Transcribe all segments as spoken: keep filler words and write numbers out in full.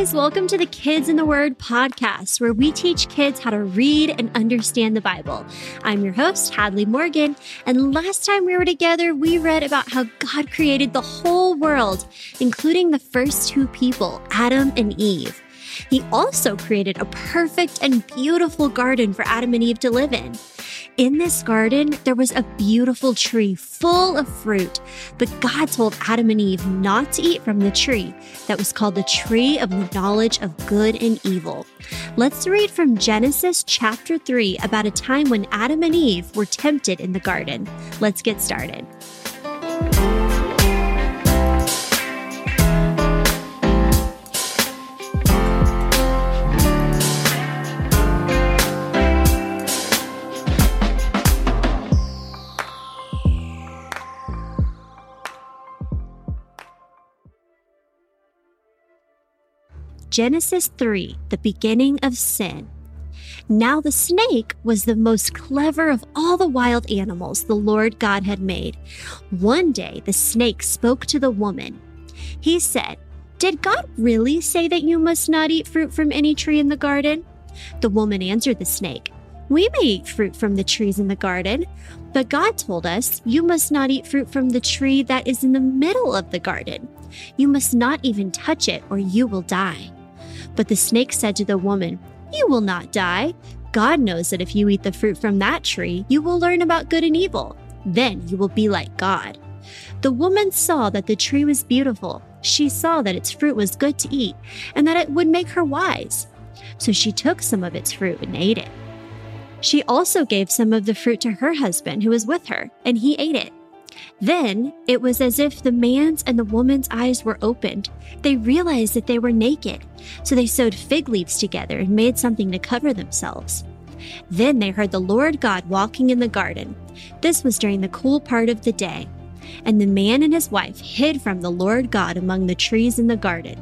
guys. Welcome to the Kids in the Word podcast, where we teach kids how to read and understand the Bible. I'm your host, Hadley Morgan, and last time we were together, we read about how God created the whole world, including the first two people, Adam and Eve. He also created a perfect and beautiful garden for Adam and Eve to live in. In this garden, there was a beautiful tree full of fruit, but God told Adam and Eve not to eat from the tree that was called the tree of the knowledge of good and evil. Let's read from Genesis chapter three about a time when Adam and Eve were tempted in the garden. Let's get started. Genesis three, the beginning of sin. Now the snake was the most clever of all the wild animals the Lord God had made. One day, the snake spoke to the woman. He said, "Did God really say that you must not eat fruit from any tree in the garden?" The woman answered the snake, "We may eat fruit from the trees in the garden, but God told us, you must not eat fruit from the tree that is in the middle of the garden. You must not even touch it, or you will die." But the snake said to the woman, "You will not die. God knows that if you eat the fruit from that tree, you will learn about good and evil. Then you will be like God." The woman saw that the tree was beautiful. She saw that its fruit was good to eat and that it would make her wise. So she took some of its fruit and ate it. She also gave some of the fruit to her husband who was with her, and he ate it. Then it was as if the man's and the woman's eyes were opened. They realized that they were naked, so they sewed fig leaves together and made something to cover themselves. Then they heard the Lord God walking in the garden. This was during the cool part of the day. And the man and his wife hid from the Lord God among the trees in the garden.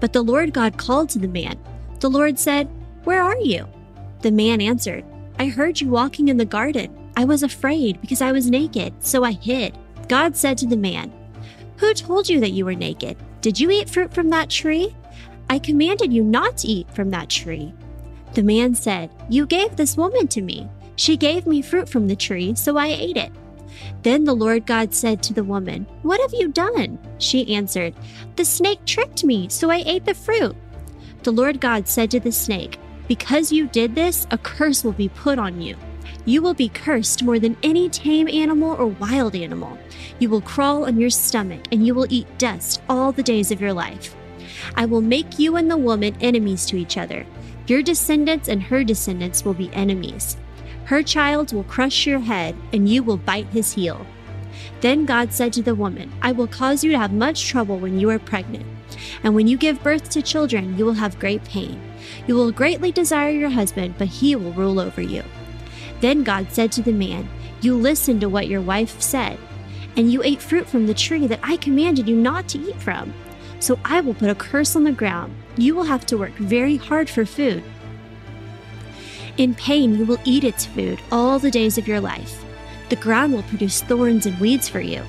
But the Lord God called to the man. The Lord said, "Where are you?" The man answered, "I heard you walking in the garden. I was afraid because I was naked, so I hid." God said to the man, "Who told you that you were naked? Did you eat fruit from that tree? I commanded you not to eat from that tree." The man said, "You gave this woman to me. She gave me fruit from the tree, so I ate it." Then the Lord God said to the woman, "What have you done?" She answered, "The snake tricked me, so I ate the fruit." The Lord God said to the snake, "Because you did this, a curse will be put on you. You will be cursed more than any tame animal or wild animal. You will crawl on your stomach, and you will eat dust all the days of your life. I will make you and the woman enemies to each other. Your descendants and her descendants will be enemies. Her child will crush your head, and you will bite his heel." Then God said to the woman, "I will cause you to have much trouble when you are pregnant. And when you give birth to children, you will have great pain. You will greatly desire your husband, but he will rule over you." Then God said to the man, "You listened to what your wife said, and you ate fruit from the tree that I commanded you not to eat from. So I will put a curse on the ground. You will have to work very hard for food. In pain, you will eat its food all the days of your life. The ground will produce thorns and weeds for you,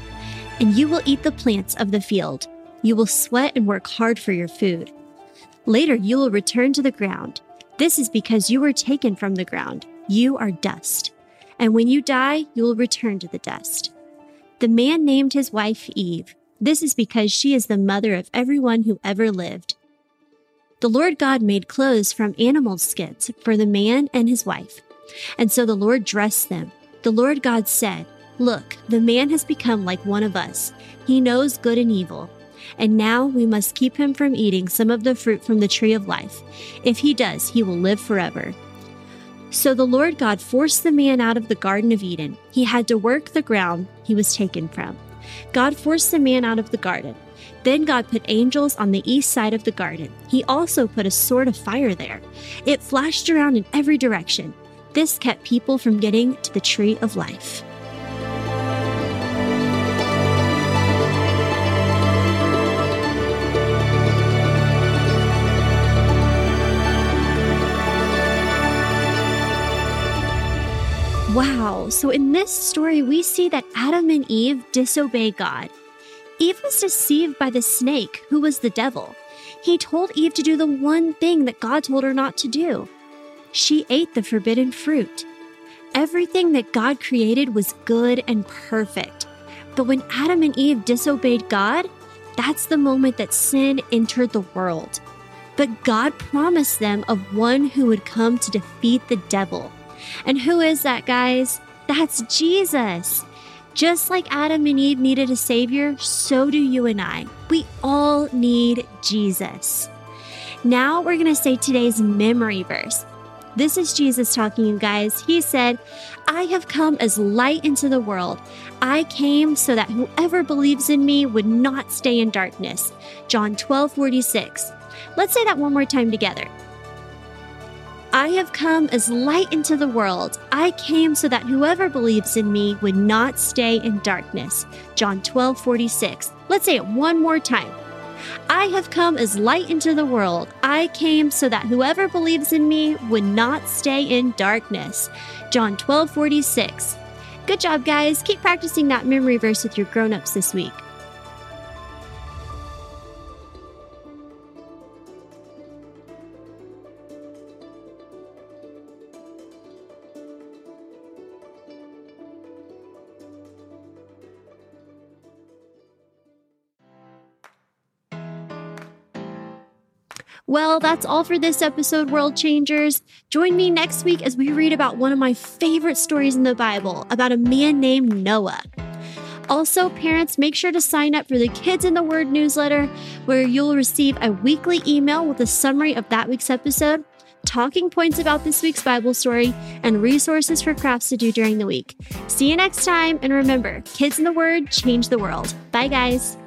and you will eat the plants of the field. You will sweat and work hard for your food. Later, you will return to the ground. This is because you were taken from the ground. You are dust, and when you die, you will return to the dust." The man named his wife Eve. This is because she is the mother of everyone who ever lived. The Lord God made clothes from animal skins for the man and his wife, and so the Lord dressed them. The Lord God said, "Look, the man has become like one of us. He knows good and evil. And now we must keep him from eating some of the fruit from the tree of life. If he does, he will live forever." So the Lord God forced the man out of the Garden of Eden. He had to work the ground he was taken from. God forced the man out of the garden. Then God put angels on the east side of the garden. He also put a sword of fire there. It flashed around in every direction. This kept people from getting to the tree of life. Wow, so in this story, we see that Adam and Eve disobey God. Eve was deceived by the snake, who was the devil. He told Eve to do the one thing that God told her not to do. She ate the forbidden fruit. Everything that God created was good and perfect. But when Adam and Eve disobeyed God, that's the moment that sin entered the world. But God promised them of one who would come to defeat the devil. And who is that, guys? That's Jesus. Just like Adam and Eve needed a savior, so do you and I. We all need Jesus. Now we're going to say today's memory verse. This is Jesus talking, you guys. He said, "I have come as light into the world. I came so that whoever believes in me would not stay in darkness." John twelve forty-six. Let's say that one more time together. "I have come as light into the world. I came so that whoever believes in me would not stay in darkness." John twelve forty-six. Let's say it one more time. "I have come as light into the world. I came so that whoever believes in me would not stay in darkness." John twelve forty-six. Good job, guys. Keep practicing that memory verse with your grown-ups this week. Well, that's all for this episode, World Changers. Join me next week as we read about one of my favorite stories in the Bible, about a man named Noah. Also, parents, make sure to sign up for the Kids in the Word newsletter, where you'll receive a weekly email with a summary of that week's episode, talking points about this week's Bible story, and resources for crafts to do during the week. See you next time, and remember, Kids in the Word change the world. Bye, guys.